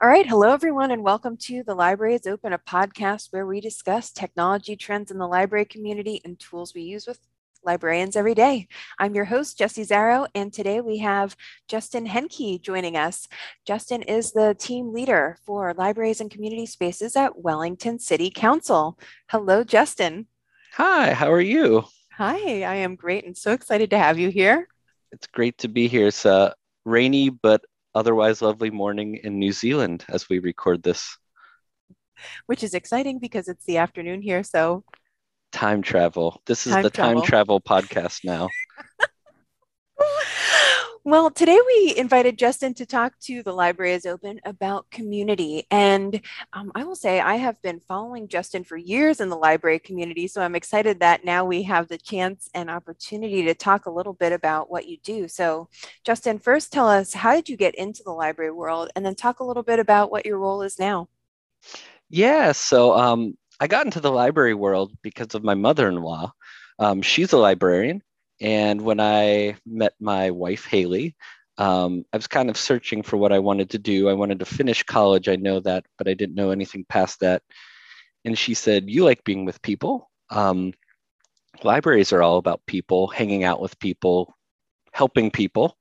All right. Hello, everyone, and welcome to The Library is Open, a podcast where we discuss technology trends in the library community and tools we use with librarians every day. I'm your host, Jessie Zarrow, and today we have Justin Hoenke joining us. Justin is the team leader for libraries and community spaces at Wellington City Council. Hello, Justin. Hi, how are you? Hi, I am great and so excited to have you here. It's great to be here. It's a rainy but otherwise lovely morning in New Zealand as we record this. Which is exciting because it's the afternoon here, so. Time travel. This is the time travel podcast now. Well, today we invited Justin to talk to The Library is Open about community. And I will say I have been following Justin for years in the library community. So I'm excited that now we have the chance and opportunity to talk a little bit about what you do. So Justin, first tell us, how did you get into the library world? And then talk a little bit about what your role is now. Yeah, so I got into the library world because of my mother-in-law. She's a librarian. And when I met my wife, Haley, I was kind of searching for what I wanted to do. I wanted to finish college. I know that, but I didn't know anything past that. And she said, you like being with people. Libraries are all about people, hanging out with people, helping people.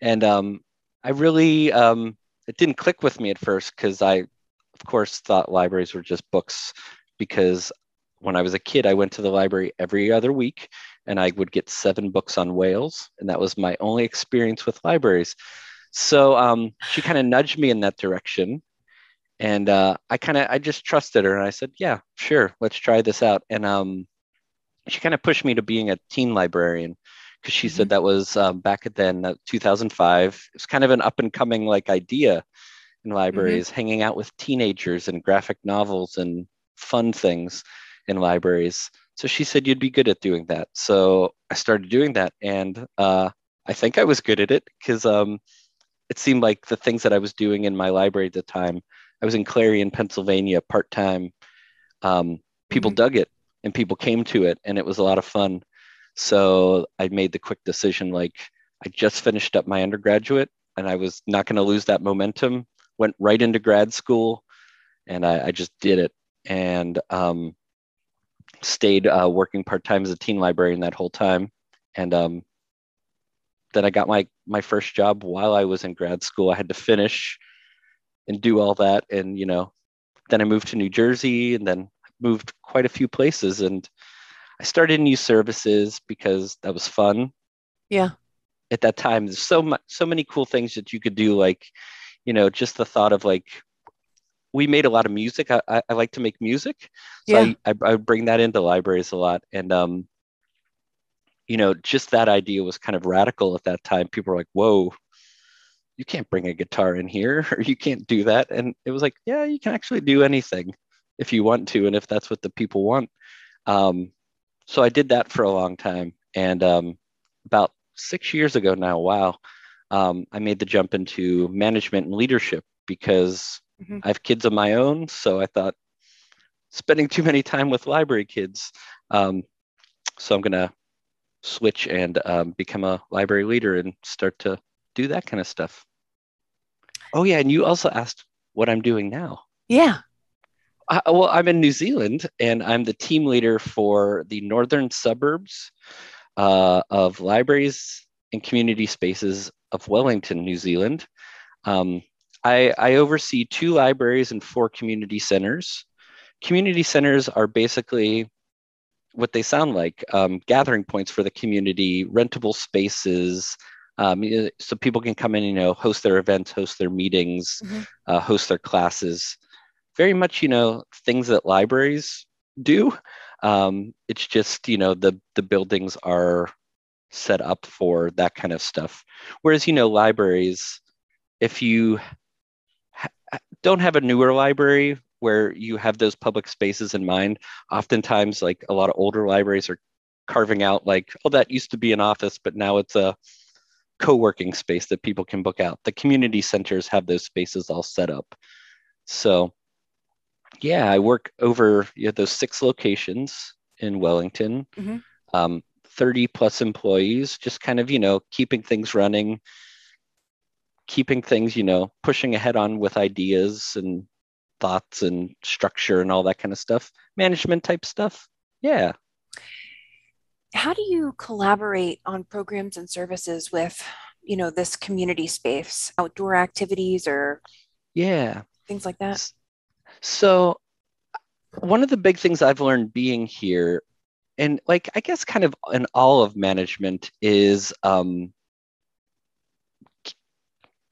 And I really, it didn't click with me at first because I, of course, thought libraries were just books because when I was a kid, I went to the library every other week and I would get 7 books on whales. And that was my only experience with libraries. So she kind of nudged me in that direction. And I just trusted her. And I said, yeah, sure, let's try this out. And she kind of pushed me to being a teen librarian because she said that was back then, 2005. It's kind of an up and coming like idea in libraries, hanging out with teenagers and graphic novels and fun things in libraries. So she said, you'd be good at doing that. So I started doing that. And I think I was good at it because it seemed like the things that I was doing in my library at the time, I was in Clarion, Pennsylvania, part-time. People dug it and people came to it and it was a lot of fun. So I made the quick decision, like I just finished up my undergraduate and I was not going to lose that momentum, went right into grad school and I just did it. And stayed working part-time as a teen librarian that whole time. And then I got my first job while I was in grad school. I had to finish and do all that. And, you know, then I moved to New Jersey and then moved quite a few places. And I started new services because that was fun. Yeah. At that time, there's so many cool things that you could do. Like, you know, just the thought of like, we made a lot of music. I like to make music. So yeah. I bring that into libraries a lot. And, you know, just that idea was kind of radical at that time. People were like, whoa, you can't bring a guitar in here or you can't do that. And it was like, yeah, you can actually do anything if you want to and if that's what the people want. So I did that for a long time. And about 6 years ago now, wow, I made the jump into management and leadership because I have kids of my own, so I thought spending too many time with library kids. So I'm going to switch and become a library leader and start to do that kind of stuff. Oh, yeah. And you also asked what I'm doing now. Yeah. Well, I'm in New Zealand, and I'm the team leader for the northern suburbs of libraries and community spaces of Wellington, New Zealand. I oversee 2 libraries and 4 community centers. Community centers are basically what they sound like, gathering points for the community, rentable spaces, so people can come in, you know, host their events, host their meetings, host their classes. Very much, you know, things that libraries do. It's just, you know, the buildings are set up for that kind of stuff. Whereas, you know, libraries, if you don't have a newer library where you have those public spaces in mind. Oftentimes, like a lot of older libraries are carving out like, oh, that used to be an office, but now it's a co-working space that people can book out. The community centers have those spaces all set up. So yeah, I work over those 6 locations in Wellington, 30 plus employees, just kind of, you know, keeping things running, keeping things, pushing ahead on with ideas and thoughts and structure and all that kind of stuff, management type stuff. Yeah. How do you collaborate on programs and services with, this community space, outdoor activities or things like that? So one of the big things I've learned being here, and I guess kind of in all of management, is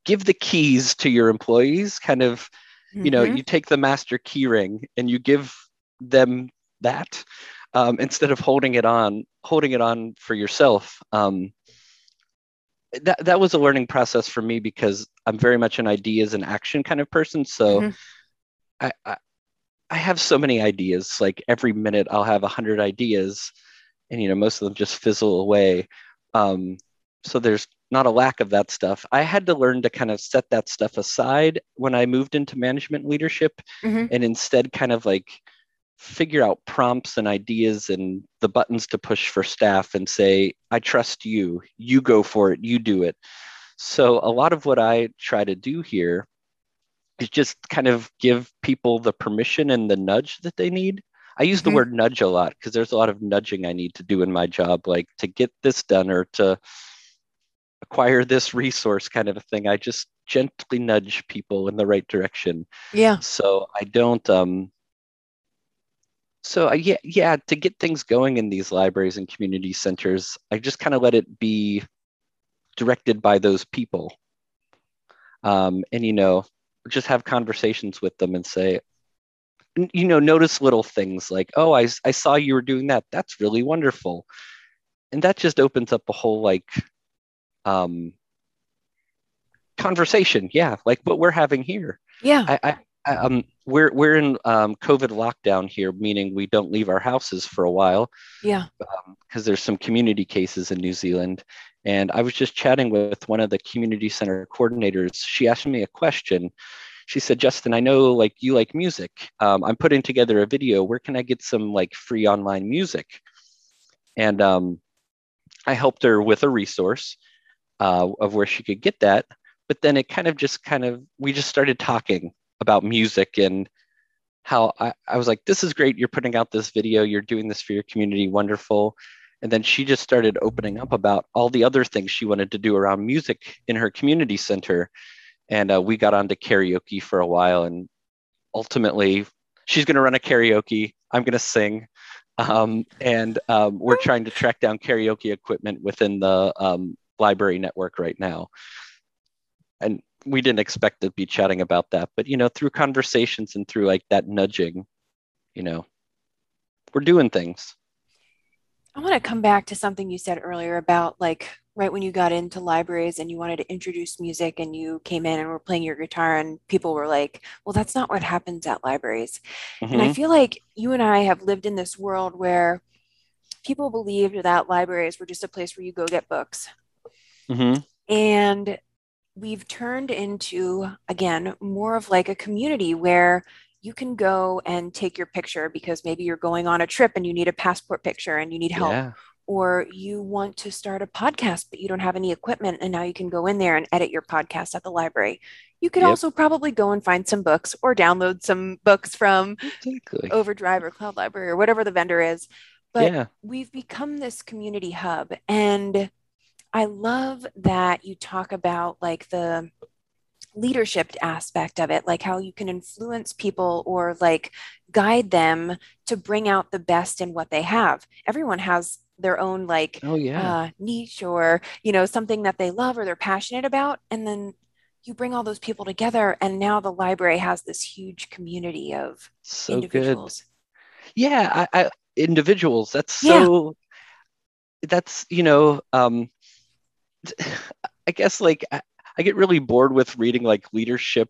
give the keys to your employees, kind of, you take the master key ring and you give them that instead of holding it on for yourself. That was a learning process for me because I'm very much an ideas and action kind of person. So I have so many ideas, every minute I'll have 100 ideas and, most of them just fizzle away. So there's not a lack of that stuff. I had to learn to kind of set that stuff aside when I moved into management leadership and instead kind of figure out prompts and ideas and the buttons to push for staff and say, I trust you, you go for it, you do it. So a lot of what I try to do here is just kind of give people the permission and the nudge that they need. I use the word nudge a lot because there's a lot of nudging I need to do in my job, like to get this done or to acquire this resource kind of a thing. I just gently nudge people in the right direction. Yeah. So I don't, to get things going in these libraries and community centers, I just kind of let it be directed by those people. Just have conversations with them and say, notice little things like, oh, I saw you were doing that. That's really wonderful. And that just opens up a whole conversation. Yeah. Like what we're having here. Yeah. We're in COVID lockdown here, meaning we don't leave our houses for a while. Yeah. Because there's some community cases in New Zealand. And I was just chatting with one of the community center coordinators. She asked me a question. She said, Justin, I know you like music. I'm putting together a video. Where can I get some free online music? And I helped her with a resource of where she could get that. But then it we just started talking about music and how I was like, this is great. You're putting out this video. You're doing this for your community. Wonderful. And then she just started opening up about all the other things she wanted to do around music in her community center. And we got onto karaoke for a while. And ultimately, she's going to run a karaoke. I'm going to sing. We're trying to track down karaoke equipment within the library network right now. And we didn't expect to be chatting about that. But, through conversations and through that nudging, we're doing things. I want to come back to something you said earlier about right when you got into libraries and you wanted to introduce music and you came in and were playing your guitar and people were like, well, that's not what happens at libraries. Mm-hmm. And I feel like you and I have lived in this world where people believed that libraries were just a place where you go get books. Mm-hmm. And we've turned into, again, more of a community where you can go and take your picture because maybe you're going on a trip and you need a passport picture and you need help, or you want to start a podcast, but you don't have any equipment. And now you can go in there and edit your podcast at the library. You could also probably go and find some books or download some books from Overdrive or Cloud Library or whatever the vendor is. But we've become this community hub. And I love that you talk about the leadership aspect of it, how you can influence people or guide them to bring out the best in what they have. Everyone has their own niche or, something that they love or they're passionate about. And then you bring all those people together. And now the library has this huge community of individuals. Good. Yeah. Individuals. I guess I get really bored with reading leadership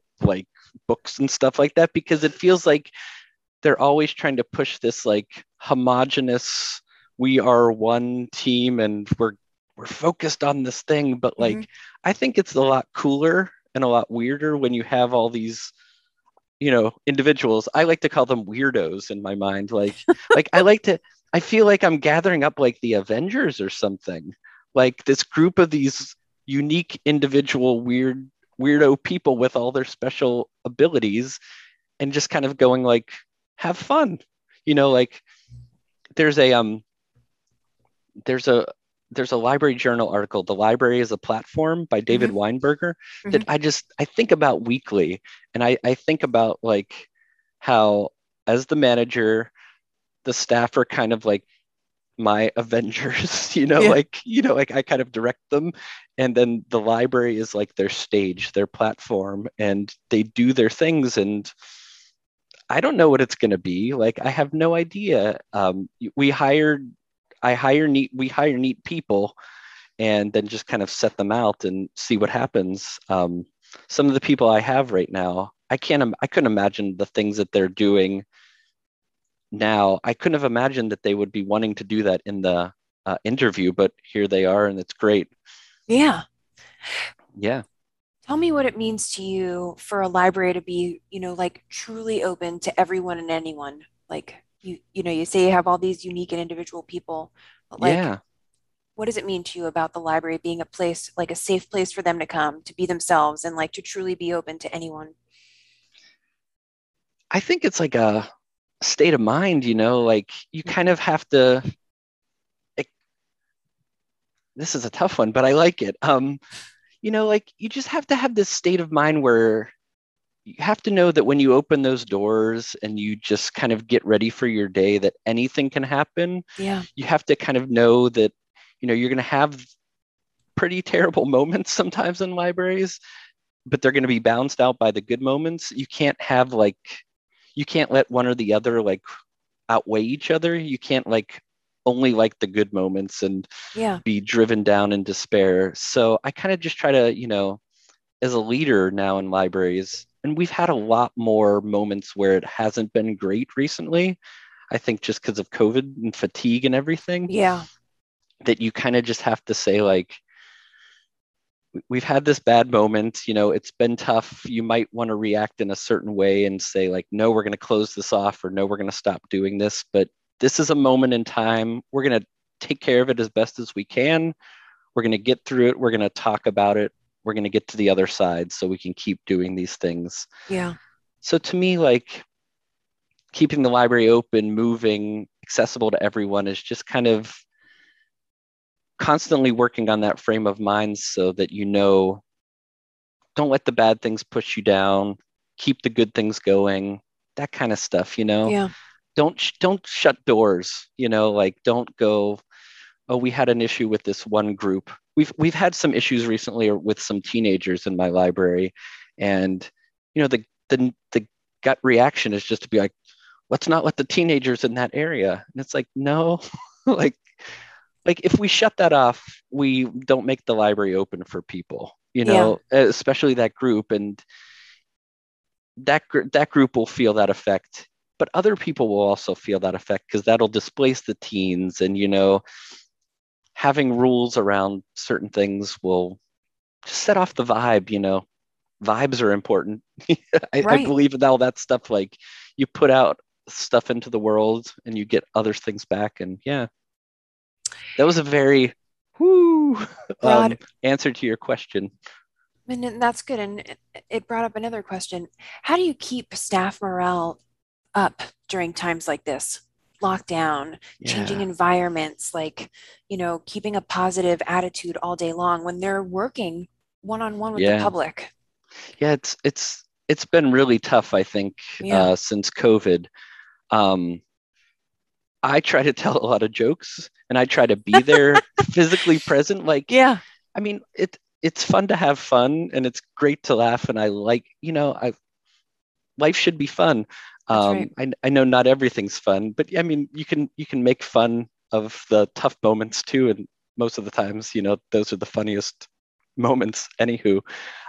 books and stuff like that because it feels like they're always trying to push this homogenous, we are one team and we're focused on this thing. But I think it's a lot cooler and a lot weirder when you have all these individuals. I like to call them weirdos in my mind. I feel like I'm gathering up the Avengers or something. This group of these unique individual weird weirdo people with all their special abilities and just kind of going like, have fun, you know, like there's a library journal article, The Library is a Platform by David Weinberger, that I think about weekly. And I think about like how, as the manager, the staff are kind of like my Avengers, you know, like I kind of direct them. And then the library is like their stage, their platform, and they do their things. And I don't know what it's going to be. Like, I have no idea. We hire neat people and then just kind of set them out and see what happens. Some of the people I have right now, I couldn't imagine the things that they're doing now. I couldn't have imagined that they would be wanting to do that in the interview, but here they are, and it's great. Yeah. Yeah. Tell me what it means to you for a library to be, you know, like truly open to everyone and anyone. Like, you know, you say you have all these unique and individual people, but like, what does it mean to you about the library being a place, like a safe place for them to come, to be themselves, and like to truly be open to anyone? I think it's like a state of mind, you know, like you kind of have to, this is a tough one, but I like it. You know, like you just have to have this state of mind where you have to know that when you open those doors and you just kind of get ready for your day, that anything can happen. Yeah. You have to kind of know that, you know, you're going to have pretty terrible moments sometimes in libraries, but they're going to be balanced out by the good moments. You can't let one or the other like outweigh each other. You can't like only like the good moments and be driven down in despair. So I kind of just try to, you know, as a leader now in libraries, and we've had a lot more moments where it hasn't been great recently, I think just because of COVID and fatigue and everything, that you kind of just have to say like, we've had this bad moment, you know, it's been tough. You might want to react in a certain way and say like, no, we're going to close this off, or no, we're going to stop doing this, but this is a moment in time. We're going to take care of it as best as we can. We're going to get through it. We're going to talk about it. We're going to get to the other side so we can keep doing these things. Yeah. So to me, like keeping the library open, moving, accessible to everyone is just kind of constantly working on that frame of mind so that, you know, don't let the bad things push you down. Keep the good things going. That kind of stuff, you know? Yeah. Don't shut doors, you know, like don't go, oh, we had an issue with this one group. We've had some issues recently with some teenagers in my library, and, you know, the gut reaction is just to be like, let's not let the teenagers in that area. And it's like, no, like if we shut that off, we don't make the library open for people, you know, especially that group, and that group will feel that effect. But other people will also feel that effect because that'll displace the teens. And, you know, having rules around certain things will just set off the vibe, you know. Vibes are important. I believe in all that stuff. Like, you put out stuff into the world and you get other things back. And that was a very answer to your question. And that's good. And it brought up another question. How do you keep staff morale up during times like this? Lockdown, changing environments, like, you know, keeping a positive attitude all day long when they're working one-on-one with the public. Yeah, it's been really tough, I think, since COVID. I try to tell a lot of jokes, and I try to be there physically present. Like, I mean, it's fun to have fun, and it's great to laugh. And I like, you know, life should be fun. I know not everything's fun, but I mean, you can make fun of the tough moments too. And most of the times, you know, those are the funniest moments. Anywho,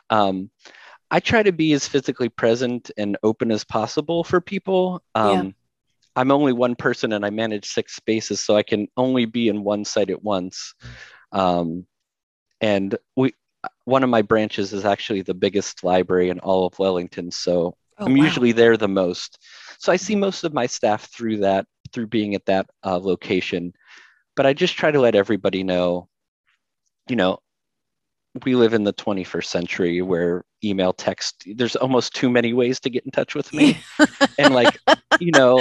I try to be as physically present and open as possible for people. I'm only one person and I manage 6 spaces, so I can only be in one site at once. And one of my branches is actually the biggest library in all of Wellington. So I'm usually there the most. So I see most of my staff through being at that location. But I just try to let everybody know, you know, we live in the 21st century where email, text, there's almost too many ways to get in touch with me. And like, you know,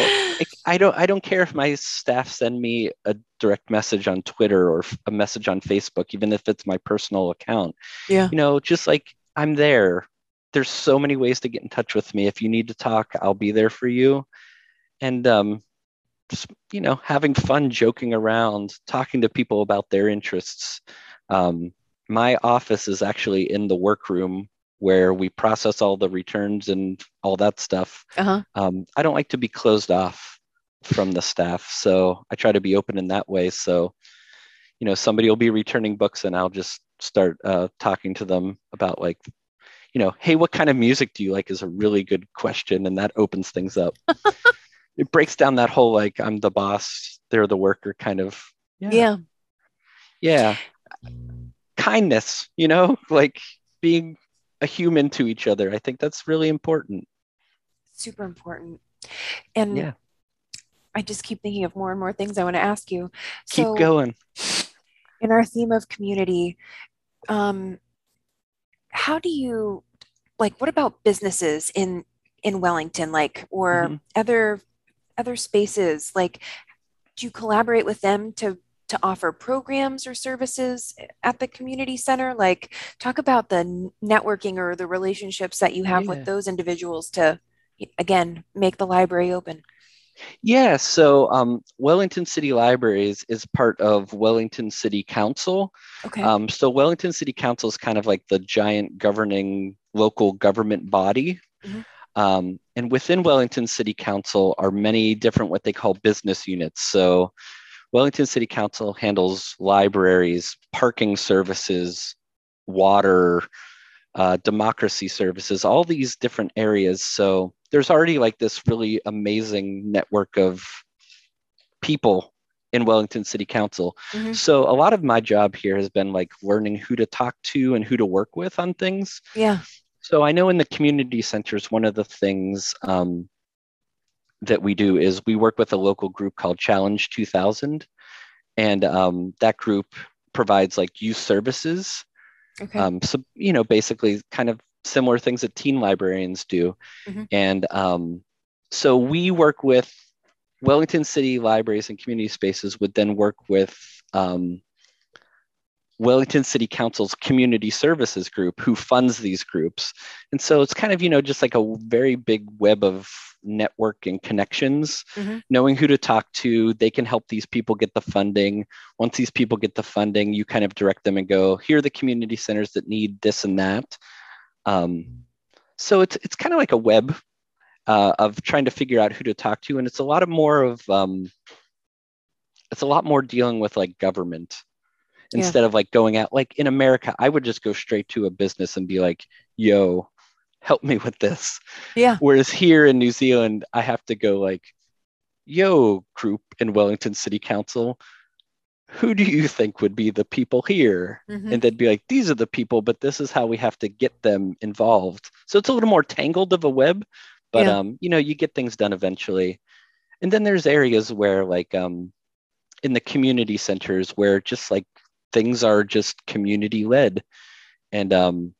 I don't care if my staff send me a direct message on Twitter or a message on Facebook, even if it's my personal account. Yeah. You know, just like, I'm there. There's so many ways to get in touch with me. If you need to talk, I'll be there for you. And just, you know, having fun, joking around, talking to people about their interests. My office is actually in the workroom where we process all the returns and all that stuff. Uh-huh. I don't like to be closed off from the staff, so I try to be open in that way. So, you know, somebody will be returning books and I'll just start talking to them about, like, you know, hey, what kind of music do you like is a really good question. And that opens things up. It breaks down that whole, like, I'm the boss, they're the worker kind of. Yeah. Yeah. Kindness, you know, like being a human to each other. I think that's really important. Super important. And yeah. I just keep thinking of more and more things I want to ask you. So keep going. In our theme of community, how do you, like, what about businesses in Wellington, like, or mm-hmm. other spaces? Like, do you collaborate with them to offer programs or services at the community center? Like, talk about the networking or the relationships that you have with those individuals to, again, make the library open. Yeah. So Wellington City Libraries is part of Wellington City Council. Okay. So Wellington City Council is kind of like the giant governing local government body. Mm-hmm. And within Wellington City Council are many different, what they call business units. So Wellington City Council handles libraries, parking services, water, democracy services, all these different areas. So there's already like this really amazing network of people in Wellington City Council. Mm-hmm. So a lot of my job here has been like learning who to talk to and who to work with on things. Yeah. So I know in the community centers, one of the things that we do is we work with a local group called Challenge 2000. And that group provides like youth services. Okay. So, you know, basically kind of similar things that teen librarians do. Mm-hmm. And so we work with Wellington City Libraries and Community Spaces would then work with Wellington City Council's Community Services Group, who funds these groups. And so it's kind of, you know, just like a very big web of network and connections, mm-hmm. knowing who to talk to. They can help these people get the funding. Once these people get the funding, you kind of direct them and go, here are the community centers that need this and that. So it's kind of like a web of trying to figure out who to talk to. And it's a lot of more of, it's a lot more dealing with like government. Instead of like going out, like in America, I would just go straight to a business and be like, yo, help me with this. Yeah. Whereas here in New Zealand, I have to go like, yo, group in Wellington City Council, who do you think would be the people here? Mm-hmm. And they'd be like, these are the people, but this is how we have to get them involved. So it's a little more tangled of a web, but, you know, you get things done eventually. And then there's areas where like in the community centers where just like, things are just community led. And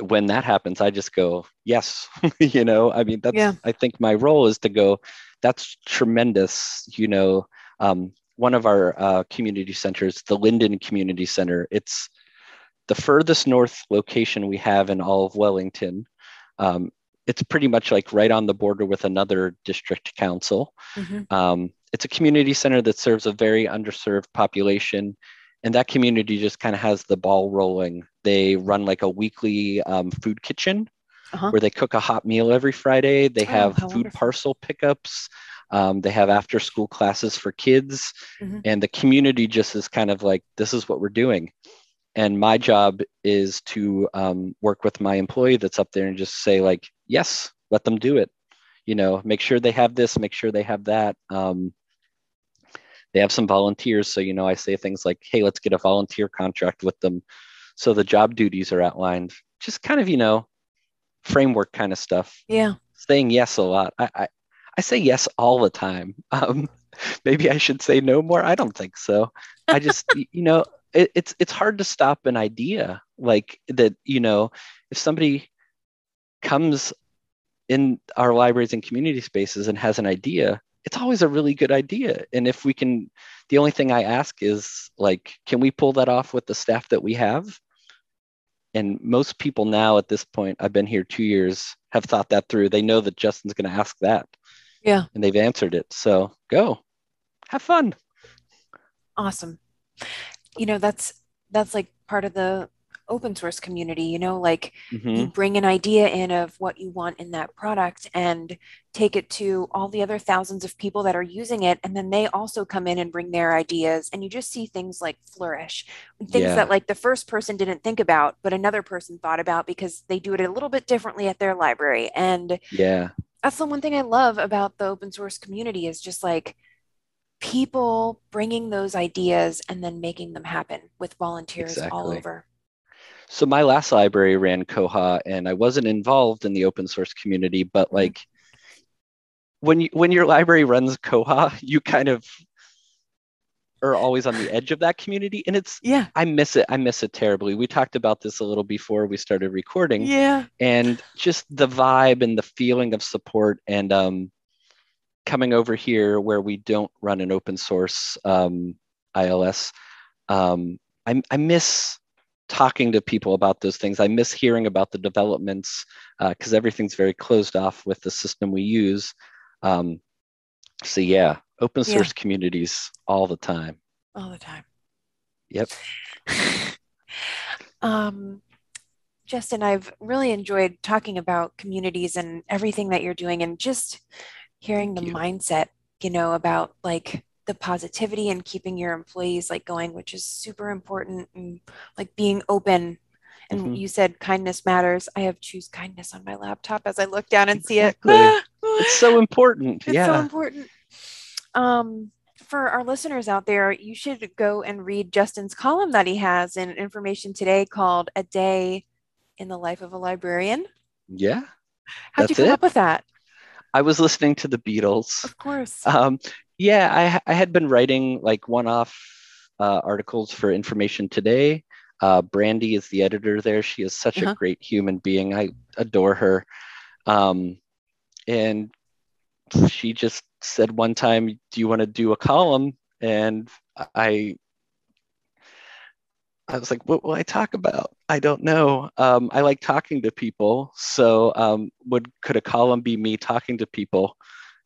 when that happens, I just go, yes, you know, I mean, that's, I think my role is to go, that's tremendous. You know, one of our community centers, the Linden Community Center, it's the furthest north location we have in all of Wellington. It's pretty much like right on the border with another district council. Mm-hmm. It's a community center that serves a very underserved population. And that community just kind of has the ball rolling. They run like a weekly food kitchen where they cook a hot meal every Friday. They have food parcel pickups. They have after school classes for kids. Mm-hmm. And the community just is kind of like, this is what we're doing. And my job is to work with my employee that's up there and just say like, yes, let them do it. You know, make sure they have this, make sure they have that. They have some volunteers. So, you know, I say things like, hey, let's get a volunteer contract with them. So the job duties are outlined, just kind of, you know, framework kind of stuff. Yeah. Saying yes a lot. I say yes all the time. Maybe I should say no more. I don't think so. I just, you know, it's hard to stop an idea like that. You know, if somebody comes in our libraries and community spaces and has an idea, it's always a really good idea. And if we can, the only thing I ask is like, can we pull that off with the staff that we have? And most people now at this point, I've been here 2 years, have thought that through. They know that Justin's going to ask that. Yeah. And they've answered it. So go have fun. Awesome. You know, that's like part of the open source community, you know, like you bring an idea in of what you want in that product and take it to all the other thousands of people that are using it. And then they also come in and bring their ideas, and you just see things like flourish, things that like the first person didn't think about, but another person thought about because they do it a little bit differently at their library. And that's the one thing I love about the open source community is just like people bringing those ideas and then making them happen with volunteers all over. So my last library ran Koha, and I wasn't involved in the open source community, but like when your library runs Koha, you kind of are always on the edge of that community. And it's, I miss it. I miss it terribly. We talked about this a little before we started recording. And just the vibe and the feeling of support, and coming over here where we don't run an open source ILS, I miss talking to people about those things. I miss hearing about the developments because everything's very closed off with the system we use. So yeah, open source communities all the time. All the time. Yep. Justin, I've really enjoyed talking about communities and everything that you're doing, and just hearing mindset, you know, about like the positivity and keeping your employees like going, which is super important, and like being open. And you said kindness matters. I have choose kindness on my laptop as I look down and see it. It's so important. It's so important. For our listeners out there, you should go and read Justin's column that he has in Information Today called A Day in the Life of a Librarian. Yeah. How'd you come up with that? I was listening to the Beatles. Of course. I had been writing like one-off articles for Information Today. Brandy is the editor there. She is such a great human being. I adore her. And she just said one time, do you want to do a column? And I was like, what will I talk about? I don't know. I like talking to people. So could a column be me talking to people?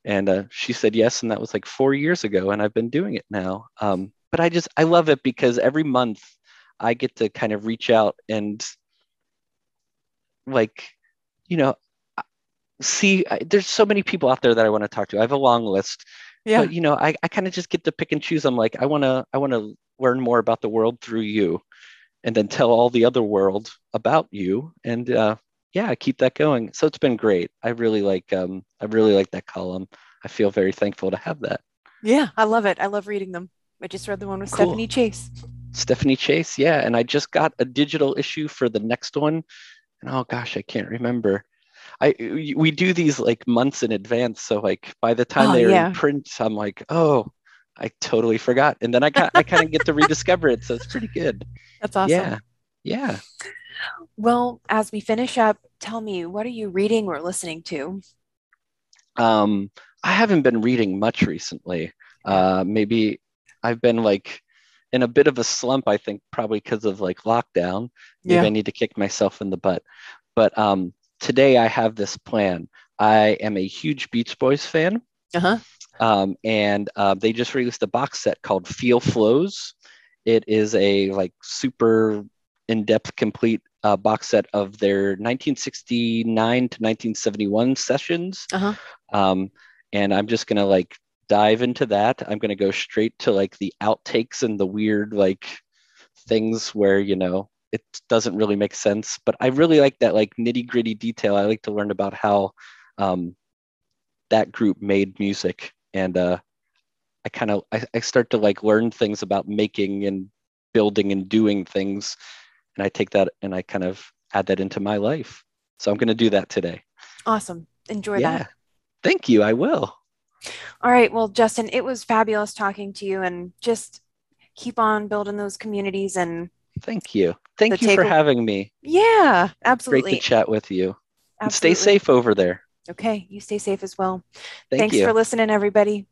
And she said yes, and that was like 4 years ago, and I've been doing it now. But I love it because every month I get to kind of reach out and like, you know, there's so many people out there that I want to talk to. I have a long list, but you know, I kind of just get to pick and choose. I'm like, I want to learn more about the world through you, and then tell all the other world about you. And keep that going. So it's been great. I really like that column. I feel very thankful to have that. Yeah, I love it. I love reading them. I just read the one with Stephanie Chase. Stephanie Chase, yeah. And I just got a digital issue for the next one. And oh gosh, I can't remember. We do these like months in advance. So like by the time they're in print, I'm like, oh, I totally forgot. And then I kind of get to rediscover it. So it's pretty good. That's awesome. Yeah. Well, as we finish up, tell me, what are you reading or listening to? I haven't been reading much recently. Maybe I've been like in a bit of a slump, I think, probably because of like lockdown. Maybe I need to kick myself in the butt. But today I have this plan. I am a huge Beach Boys fan. And they just released a box set called Feel Flows. It is a like super in-depth complete box set of their 1969 to 1971 sessions. And I'm just going to like dive into that. I'm going to go straight to like the outtakes and the weird like things where, you know, it doesn't really make sense. But I really like that like nitty-gritty detail. I like to learn about how that group made music. And I start to like learn things about making and building and doing things. And I take that and I kind of add that into my life. So I'm going to do that today. Awesome. Enjoy that. Thank you. I will. All right. Well, Justin, it was fabulous talking to you, and just keep on building those communities. And thank you. Thank you for having me. Yeah, absolutely. Great to chat with you. Absolutely. And stay safe over there. Okay. You stay safe as well. Thanks for listening, everybody.